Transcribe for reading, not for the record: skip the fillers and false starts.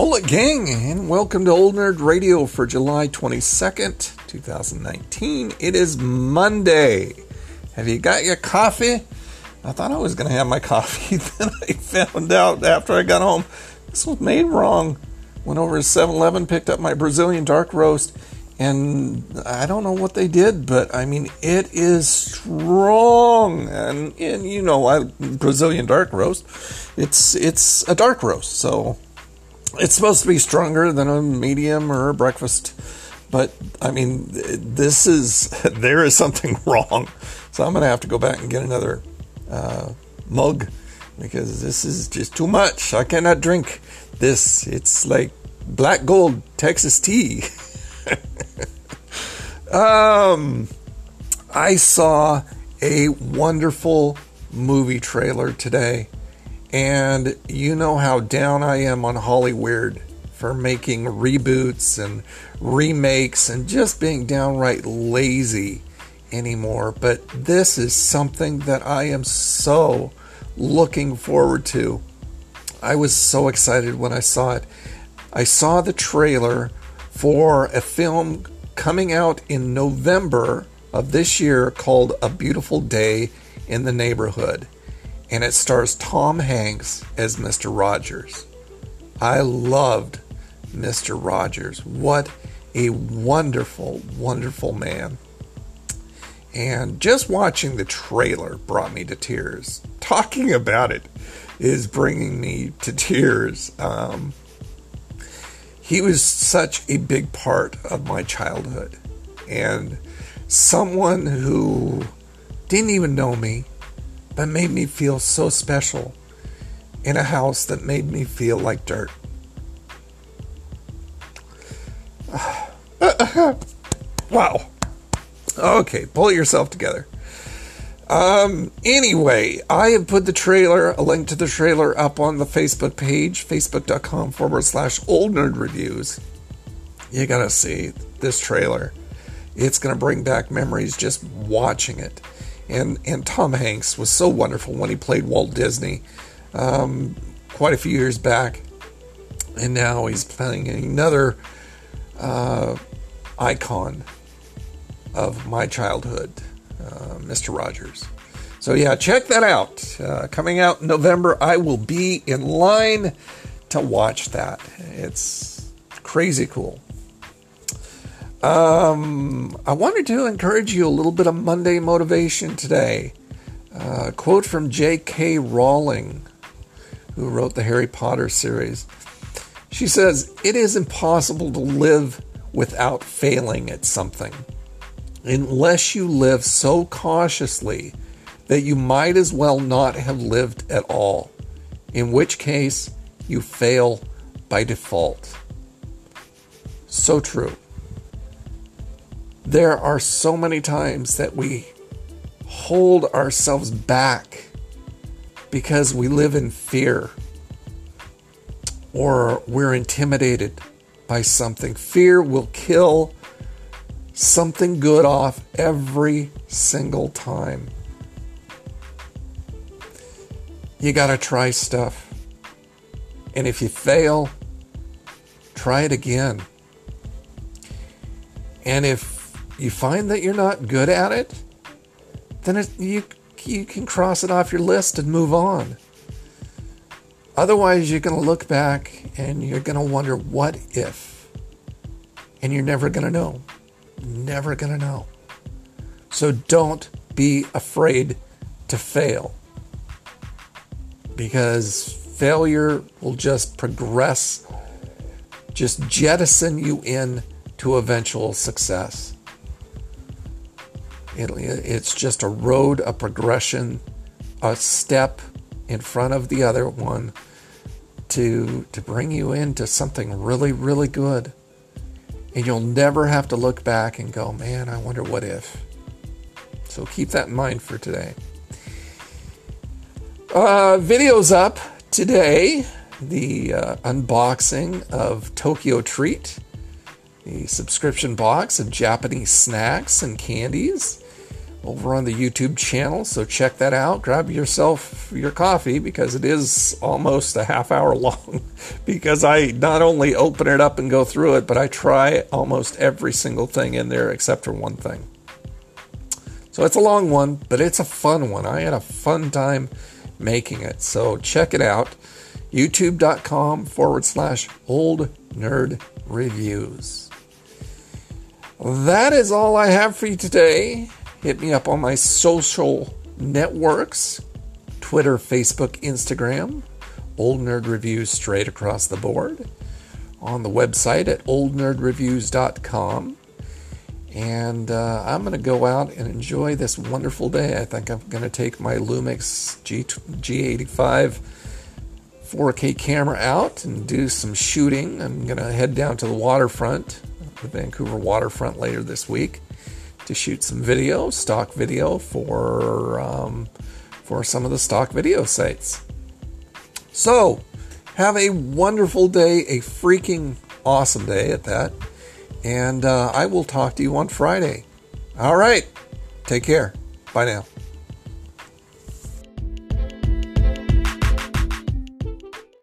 Hola gang, and welcome to Old Nerd Radio for July 22nd, 2019. It is Monday. Have you got your coffee? I thought I was going to have my coffee, then I found out after I got home this was made wrong. Went over to 7-Eleven, picked up my Brazilian dark roast, and I don't know what they did, but I mean, it is strong. And you know, Brazilian dark roast, it's a dark roast, so it's supposed to be stronger than a medium or a breakfast. But I mean, there is something wrong. So I'm going to have to go back and get another mug, because this is just too much. I cannot drink this. It's like black gold Texas tea. I saw a wonderful movie trailer today, and you know how down I am on Hollyweird for making reboots and remakes and just being downright lazy anymore. But this is something that I am so looking forward to. I was so excited when I saw it. I saw the trailer for a film coming out in November of this year called A Beautiful Day in the Neighborhood. And it stars Tom Hanks as Mr. Rogers. I loved Mr. Rogers. What a wonderful, wonderful man. And just watching the trailer brought me to tears. Talking about it is bringing me to tears. He was such a big part of my childhood. And someone who didn't even know me, but made me feel so special in a house that made me feel like dirt. Wow. Okay, pull yourself together. Anyway, I have put the trailer, a link to the trailer, up on the Facebook page, facebook.com/Old Nerd Reviews. You gotta see this trailer. It's gonna bring back memories just watching it. And Tom Hanks was so wonderful when he played Walt Disney quite a few years back. And now he's playing another icon of my childhood, Mr. Rogers. So yeah, check that out. Coming out in November, I will be in line to watch that. It's crazy cool. I wanted to encourage you a little bit of Monday motivation today. A quote from J.K. Rowling, who wrote the Harry Potter series. She says, "It is impossible to live without failing at something, unless you live so cautiously that you might as well not have lived at all, in which case you fail by default." So true. There are so many times that we hold ourselves back because we live in fear, or we're intimidated by something. Fear will kill something good off every single time. You gotta try stuff. And if you fail, try it again. And if you find that you're not good at it, then you can cross it off your list and move on. Otherwise, you're going to look back and you're going to wonder, what if? And you're never going to know. Never going to know. So don't be afraid to fail, because failure will just progress, just jettison you in to eventual success. It's just a road, a progression, a step in front of the other one to bring you into something really, really good. And you'll never have to look back and go, man, I wonder what if. So keep that in mind for today. Video's up today. The unboxing of Tokyo Treat, the subscription box of Japanese snacks and candies. over on the YouTube channel, so check that out. Grab yourself your coffee, because it is almost a half hour long, because I not only open it up and go through it, but I try almost every single thing in there except for one thing. So it's a long one, but it's a fun one. I had a fun time making it, so check it out. youtube.com/Old Nerd Reviews. That is all I have for you today. Hit me up on my social networks, Twitter, Facebook, Instagram, Old Nerd Reviews straight across the board, on the website at oldnerdreviews.com. And I'm going to go out and enjoy this wonderful day. I think I'm going to take my Lumix G85 4K camera out and do some shooting. I'm going to head down to the waterfront, the Vancouver waterfront, later this week to shoot some video, stock video for some of the stock video sites. So, have a wonderful day, a freaking awesome day at that. And I will talk to you on Friday. All right. Take care. Bye now.